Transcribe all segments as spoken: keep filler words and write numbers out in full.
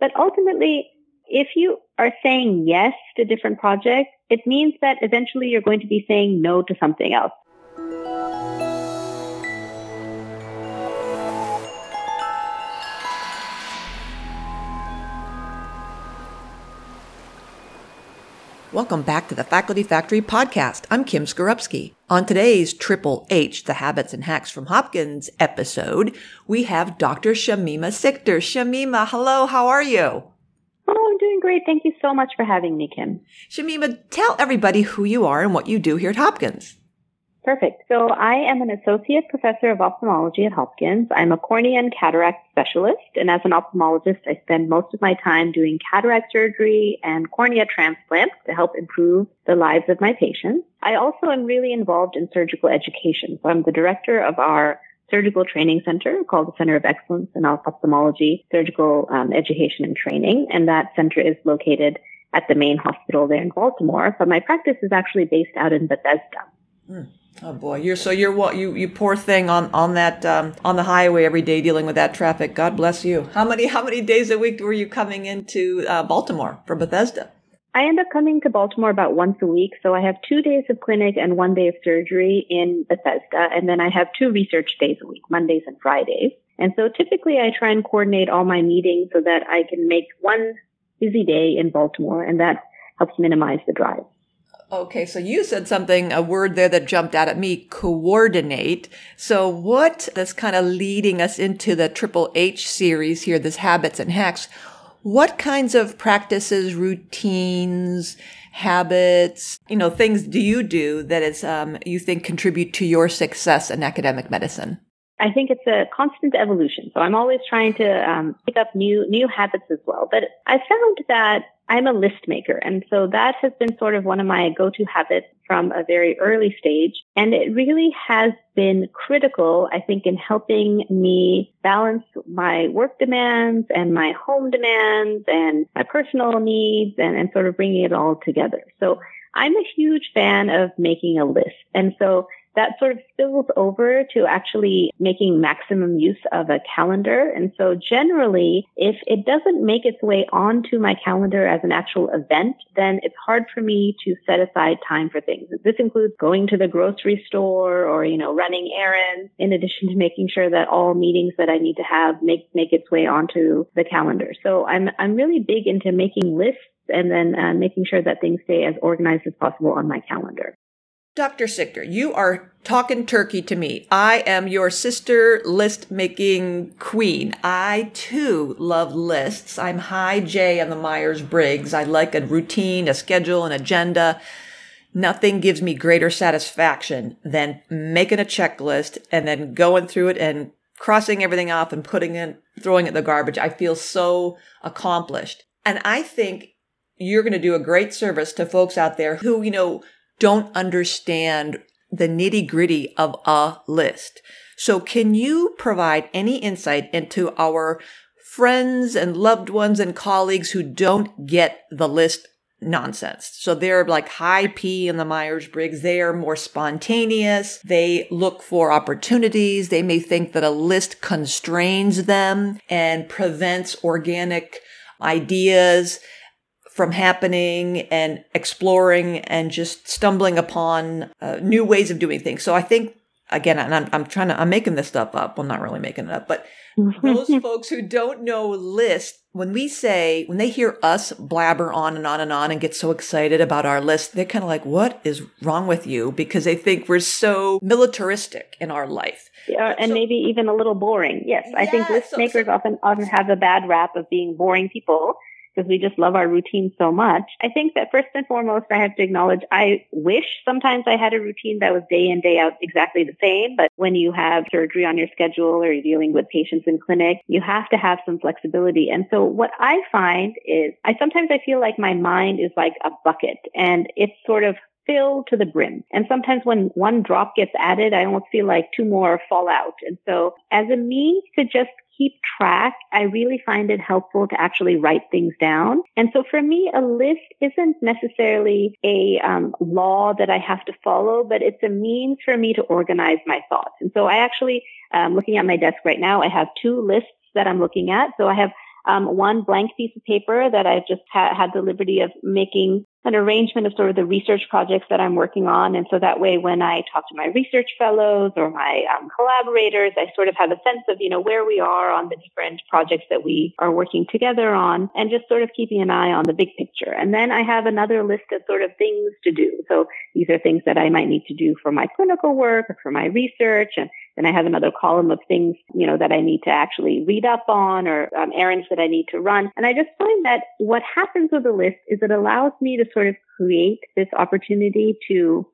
But ultimately, if you are saying yes to different projects, it means that eventually you're going to be saying no to something else. Welcome back to the Faculty Factory podcast. I'm Kim Skorupski. On today's Triple H, the Habits and Hacks from Hopkins episode, we have Doctor Shamima Sichter. Shamima, hello, how are you? Oh, I'm doing great. Thank you so much for having me, Kim. Shamima, tell everybody who you are and what you do here at Hopkins. Perfect. So I am an associate professor of ophthalmology at Hopkins. I'm a cornea and cataract specialist. And as an ophthalmologist, I spend most of my time doing cataract surgery and cornea transplants to help improve the lives of my patients. I also am really involved in surgical education. So I'm the director of our surgical training center called the Center of Excellence in Ophthalmology Surgical um, Education and Training. And that center is located at the main hospital there in Baltimore. But my practice is actually based out in Bethesda. Mm. Oh boy, you're so you're what you you poor thing on on that um, on the highway every day dealing with that traffic. God bless you. How many how many days a week were you coming into uh, Baltimore from Bethesda? I end up coming to Baltimore about once a week, so I have two days of clinic and one day of surgery in Bethesda, and then I have two research days a week, Mondays and Fridays. And so typically I try and coordinate all my meetings so that I can make one busy day in Baltimore, and that helps minimize the drive. Okay, so you said something, a word there that jumped out at me, coordinate. So what, that's kind of leading us into the Triple H series here, this habits and hacks. What kinds of practices, routines, habits, you know, things do you do that is, um, you think contribute to your success in academic medicine? I think it's a constant evolution. So I'm always trying to um, pick up new new habits as well. But I found that I'm a list maker. And so that has been sort of one of my go-to habits from a very early stage. And it really has been critical, I think, in helping me balance my work demands and my home demands and my personal needs and, and sort of bringing it all together. So I'm a huge fan of making a list. And so that sort of spills over to actually making maximum use of a calendar. And so generally, if it doesn't make its way onto my calendar as an actual event, then it's hard for me to set aside time for things. This includes going to the grocery store or, you know, running errands, in addition to making sure that all meetings that I need to have make, make its way onto the calendar. So I'm, I'm really big into making lists and then uh, making sure that things stay as organized as possible on my calendar. Doctor Sichter, you are talking turkey to me. I am your sister list-making queen. I, too, love lists. I'm high J on the Myers-Briggs. I like a routine, a schedule, an agenda. Nothing gives me greater satisfaction than making a checklist and then going through it and crossing everything off and putting it, throwing it in the garbage. I feel so accomplished. And I think you're going to do a great service to folks out there who, you know, don't understand the nitty-gritty of a list. So can you provide any insight into our friends and loved ones and colleagues who don't get the list nonsense? So they're like high P in the Myers-Briggs. They are more spontaneous. They look for opportunities. They may think that a list constrains them and prevents organic ideas from happening and exploring and just stumbling upon uh, new ways of doing things. So I think, again, and I'm, I'm trying to, I'm making this stuff up. Well, I'm not really making it up, but those folks who don't know lists, when we say, when they hear us blabber on and on and on and get so excited about our list, they're kind of like, what is wrong with you? Because they think we're so militaristic in our life. Yeah, and so, maybe even a little boring. Yes. Yeah, I think list so, makers so, often, often have a bad rap of being boring people, because we just love our routine so much. I think that first and foremost, I have to acknowledge, I wish sometimes I had a routine that was day in, day out exactly the same. But when you have surgery on your schedule or you're dealing with patients in clinic, you have to have some flexibility. And so what I find is I sometimes I feel like my mind is like a bucket and it's sort of filled to the brim. And sometimes when one drop gets added, I almost feel like two more fall out. And so as a means to just keep track, I really find it helpful to actually write things down. And so for me, a list isn't necessarily a um, law that I have to follow, but it's a means for me to organize my thoughts. And so I actually, um, looking at my desk right now, I have two lists that I'm looking at. So I have um, one blank piece of paper that I've just ha- had the liberty of making an arrangement of sort of the research projects that I'm working on. And so that way, when I talk to my research fellows or my um, collaborators, I sort of have a sense of, you know, where we are on the different projects that we are working together on, and just sort of keeping an eye on the big picture. And then I have another list of sort of things to do. So these are things that I might need to do for my clinical work or for my research. And then I have another column of things, you know, that I need to actually read up on, or um, errands that I need to run. And I just find that what happens with the list is it allows me to sort of create this opportunity to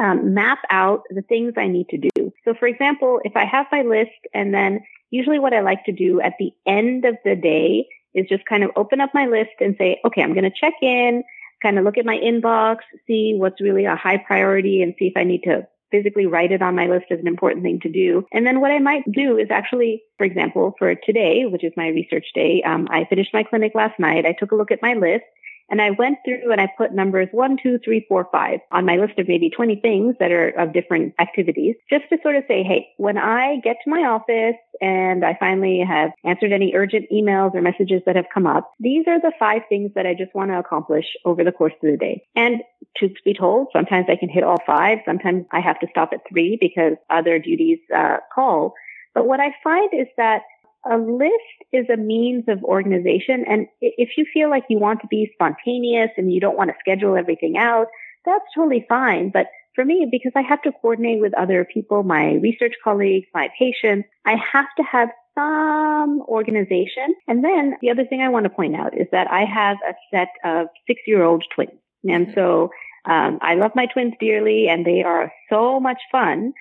um, map out the things I need to do. So, for example, if I have my list, and then usually what I like to do at the end of the day is just kind of open up my list and say, okay, I'm going to check in, kind of look at my inbox, see what's really a high priority, and see if I need to physically write it on my list as an important thing to do. And then what I might do is actually, for example, for today, which is my research day, um, I finished my clinic last night. I took a look at my list, and I went through and I put numbers one, two, three, four, five on my list of maybe twenty things that are of different activities, just to sort of say, hey, when I get to my office and I finally have answered any urgent emails or messages that have come up, these are the five things that I just want to accomplish over the course of the day. And truth be told, sometimes I can hit all five. Sometimes I have to stop at three because other duties uh, call. But what I find is that a list is a means of organization, and if you feel like you want to be spontaneous and you don't want to schedule everything out, that's totally fine. But for me, because I have to coordinate with other people, my research colleagues, my patients, I have to have some organization. And then the other thing I want to point out is that I have a set of six-year-old twins. And so um, I love my twins dearly, and they are so much fun.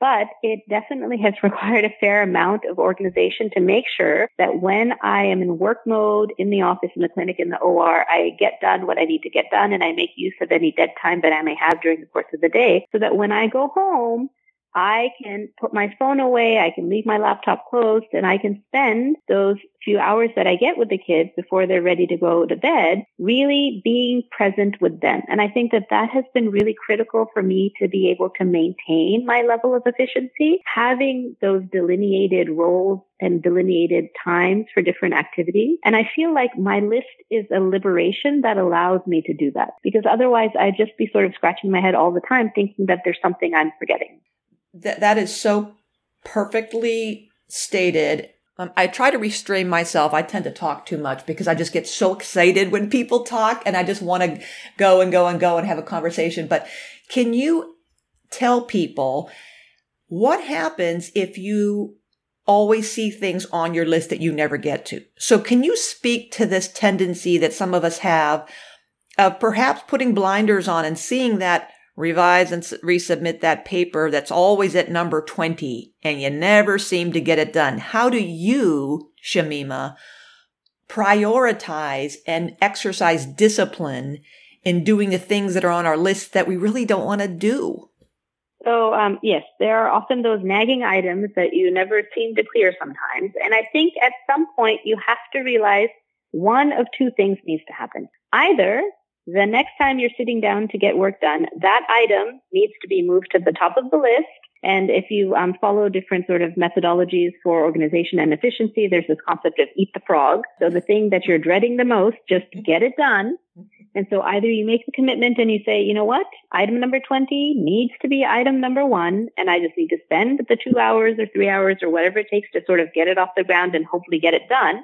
But it definitely has required a fair amount of organization to make sure that when I am in work mode in the office, in the clinic, in the O R, I get done what I need to get done, and I make use of any dead time that I may have during the course of the day, so that when I go home, I can put my phone away, I can leave my laptop closed, and I can spend those few hours that I get with the kids before they're ready to go to bed really being present with them. And I think that that has been really critical for me to be able to maintain my level of efficiency, having those delineated roles and delineated times for different activities. And I feel like my list is a liberation that allows me to do that, because otherwise I'd just be sort of scratching my head all the time thinking that there's something I'm forgetting. That that is so perfectly stated. Um, I try to restrain myself. I tend to talk too much because I just get so excited when people talk, and I just want to go and go and go and have a conversation. But can you tell people what happens if you always see things on your list that you never get to? So can you speak to this tendency that some of us have of perhaps putting blinders on and seeing that revise and resubmit that paper that's always at number twenty, and you never seem to get it done? How do you, Shamima, prioritize and exercise discipline in doing the things that are on our list that we really don't want to do? So, um, yes, there are often those nagging items that you never seem to clear sometimes. And I think at some point you have to realize one of two things needs to happen. Either the next time you're sitting down to get work done, that item needs to be moved to the top of the list. And if you um, follow different sort of methodologies for organization and efficiency, there's this concept of eat the frog. So the thing that you're dreading the most, just get it done. And so either you make the commitment and you say, you know what, item number twenty needs to be item number one, and I just need to spend the two hours or three hours or whatever it takes to sort of get it off the ground and hopefully get it done.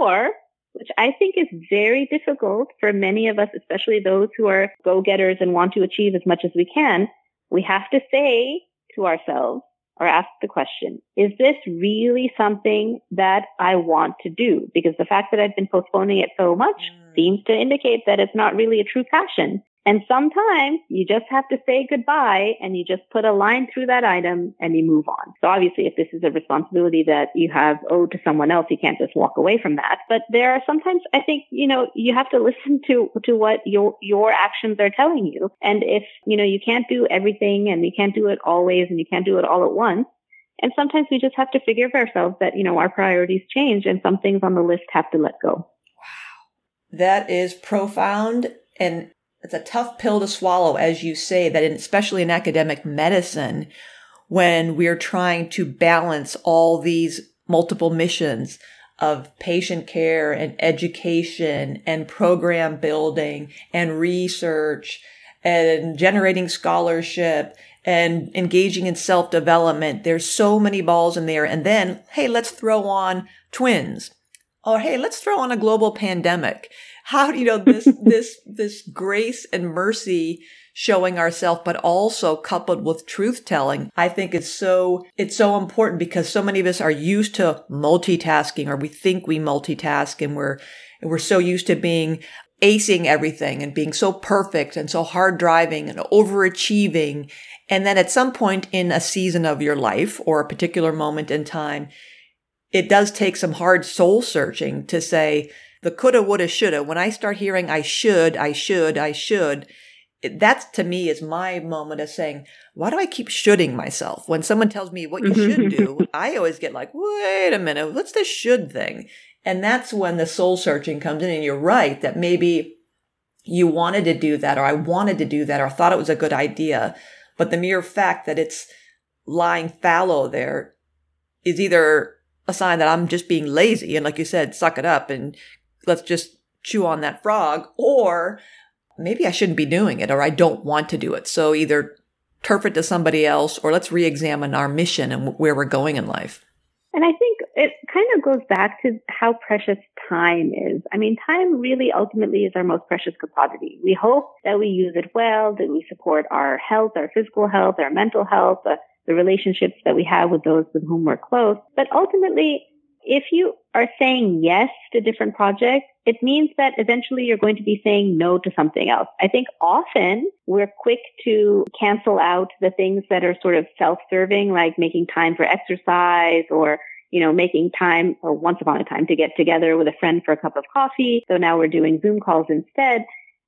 Or, which I think is very difficult for many of us, especially those who are go-getters and want to achieve as much as we can, we have to say to ourselves or ask the question, is this really something that I want to do? Because the fact that I've been postponing it so much mm. seems to indicate that it's not really a true passion. And sometimes you just have to say goodbye, and you just put a line through that item and you move on. So obviously, if this is a responsibility that you have owed to someone else, you can't just walk away from that. But there are sometimes, I think, you know, you have to listen to, to what your, your actions are telling you. And if, you know, you can't do everything, and you can't do it always, and you can't do it all at once. And sometimes we just have to forgive ourselves that, you know, our priorities change and some things on the list have to let go. Wow. That is profound, and it's a tough pill to swallow, as you say, that in, especially in academic medicine, when we're trying to balance all these multiple missions of patient care and education and program building and research and generating scholarship and engaging in self-development. There's so many balls in there. And then, hey, let's throw on twins. Or, hey, let's throw on a global pandemic. How do you know this, this, this grace and mercy showing ourselves, but also coupled with truth telling, I think it's so, it's so important because so many of us are used to multitasking, or we think we multitask, and we're, we're so used to being acing everything and being so perfect and so hard driving and overachieving. And then at some point in a season of your life or a particular moment in time, it does take some hard soul searching to say the coulda, woulda, shoulda. When I start hearing I should, I should, I should, that's to me is my moment of saying, why do I keep shoulding myself? When someone tells me what you should do, I always get like, wait a minute, what's the should thing? And that's when the soul searching comes in. And you're right that maybe you wanted to do that, or I wanted to do that, or I thought it was a good idea. But the mere fact that it's lying fallow there is either a sign that I'm just being lazy. And like you said, suck it up and let's just chew on that frog, or maybe I shouldn't be doing it, or I don't want to do it. So either turf it to somebody else, or let's re-examine our mission and where we're going in life. And I think it kind of goes back to how precious time is. I mean, time really ultimately is our most precious commodity. We hope that we use it well, that we support our health, our physical health, our mental health, uh, the relationships that we have with those with whom we're close. But ultimately, if you are saying yes to different projects, it means that eventually you're going to be saying no to something else. I think often we're quick to cancel out the things that are sort of self-serving, like making time for exercise or, you know, making time or once upon a time to get together with a friend for a cup of coffee. So now we're doing Zoom calls instead.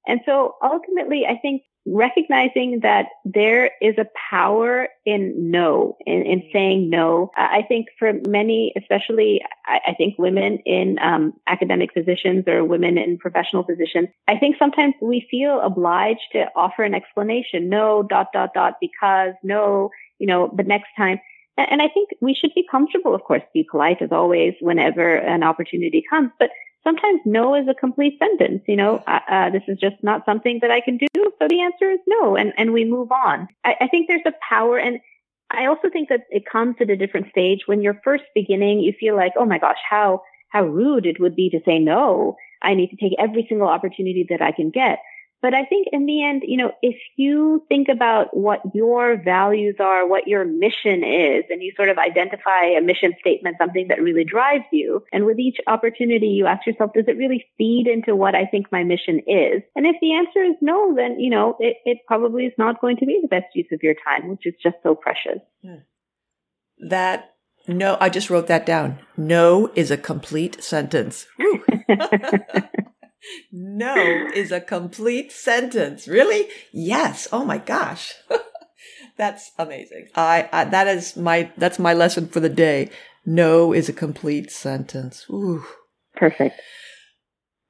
And so ultimately, I think recognizing that there is a power in no, in, in saying no. Uh, I think for many, especially I, I think women in um, academic positions or women in professional positions, I think sometimes we feel obliged to offer an explanation. No, dot, dot, dot, because no, you know, but next time. And, and I think we should be comfortable, of course, be polite as always whenever an opportunity comes. But sometimes no is a complete sentence. You know, uh, uh, this is just not something that I can do. So the answer is no. And, and we move on. I, I think there's a power. And I also think that it comes at a different stage. When you're first beginning, you feel like, oh my gosh, how, how rude it would be to say no. I need to take every single opportunity that I can get. But I think in the end, you know, if you think about what your values are, what your mission is, and you sort of identify a mission statement, something that really drives you, and with each opportunity you ask yourself, does it really feed into what I think my mission is? And if the answer is no, then, you know, it, it probably is not going to be the best use of your time, which is just so precious. Yeah. That, no, I just wrote that down. No is a complete sentence. Woo. No is a complete sentence. Really? Yes. Oh my gosh. That's amazing. I, I that is my that's my lesson for the day. No is a complete sentence. Ooh. Perfect.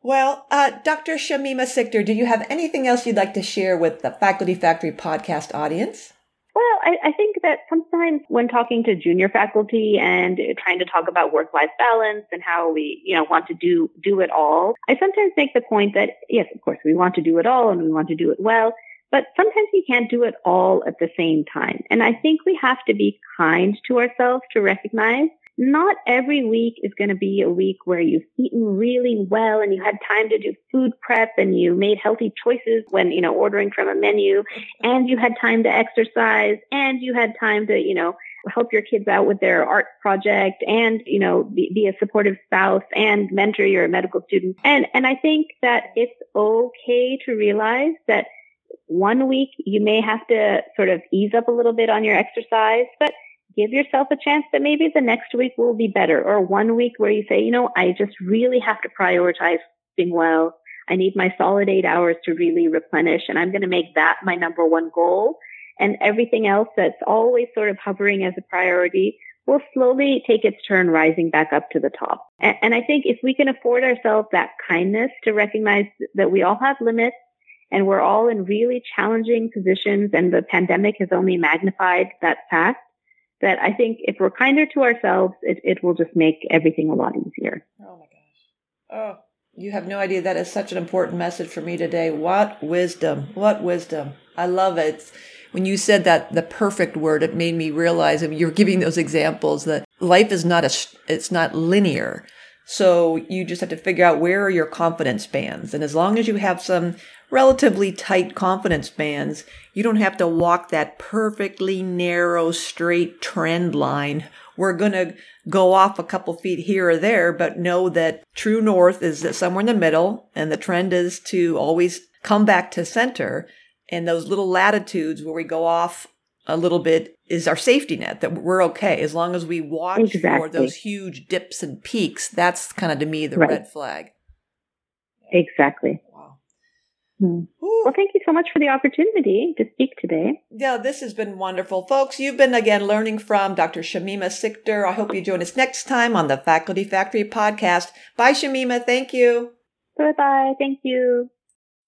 Well, uh, Doctor Shamima Sichter, do you have anything else you'd like to share with the Faculty Factory podcast audience? Well, I, I think that sometimes when talking to junior faculty and trying to talk about work-life balance and how we, you know, want to do, do it all, I sometimes make the point that, yes, of course, we want to do it all and we want to do it well, but sometimes we can't do it all at the same time. And I think we have to be kind to ourselves to recognize not every week is going to be a week where you've eaten really well and you had time to do food prep and you made healthy choices when, you know, ordering from a menu, and you had time to exercise, and you had time to, you know, help your kids out with their art project, and, you know, be, be a supportive spouse and mentor your medical student. And, and I think that it's okay to realize that one week you may have to sort of ease up a little bit on your exercise, but give yourself a chance that maybe the next week will be better, or one week where you say, you know, I just really have to prioritize sleeping well. I need my solid eight hours to really replenish, and I'm going to make that my number one goal. And everything else that's always sort of hovering as a priority will slowly take its turn rising back up to the top. And, and I think if we can afford ourselves that kindness to recognize that we all have limits, and we're all in really challenging positions, and the pandemic has only magnified that fact, that I think if we're kinder to ourselves, it, it will just make everything a lot easier. Oh, my gosh. Oh, you have no idea. That is such an important message for me today. What wisdom. What wisdom. I love it. When you said that, the perfect word, it made me realize, I mean, you're giving those examples that life is not a, it's not linear. So you just have to figure out where are your confidence bands. And as long as you have some relatively tight confidence bands, you don't have to walk that perfectly narrow, straight trend line. We're going to go off a couple feet here or there, but know that true north is somewhere in the middle, and the trend is to always come back to center. And those little latitudes where we go off a little bit is our safety net, that we're okay. As long as we watch exactly. for those huge dips and peaks, that's kind of, to me, the right. red flag. Exactly. Wow. Hmm. Well, thank you so much for the opportunity to speak today. Yeah, this has been wonderful. Folks, you've been, again, learning from Doctor Shamima Sichter. I hope you join us next time on the Faculty Factory podcast. Bye, Shamima. Thank you. Bye-bye. Thank you.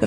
The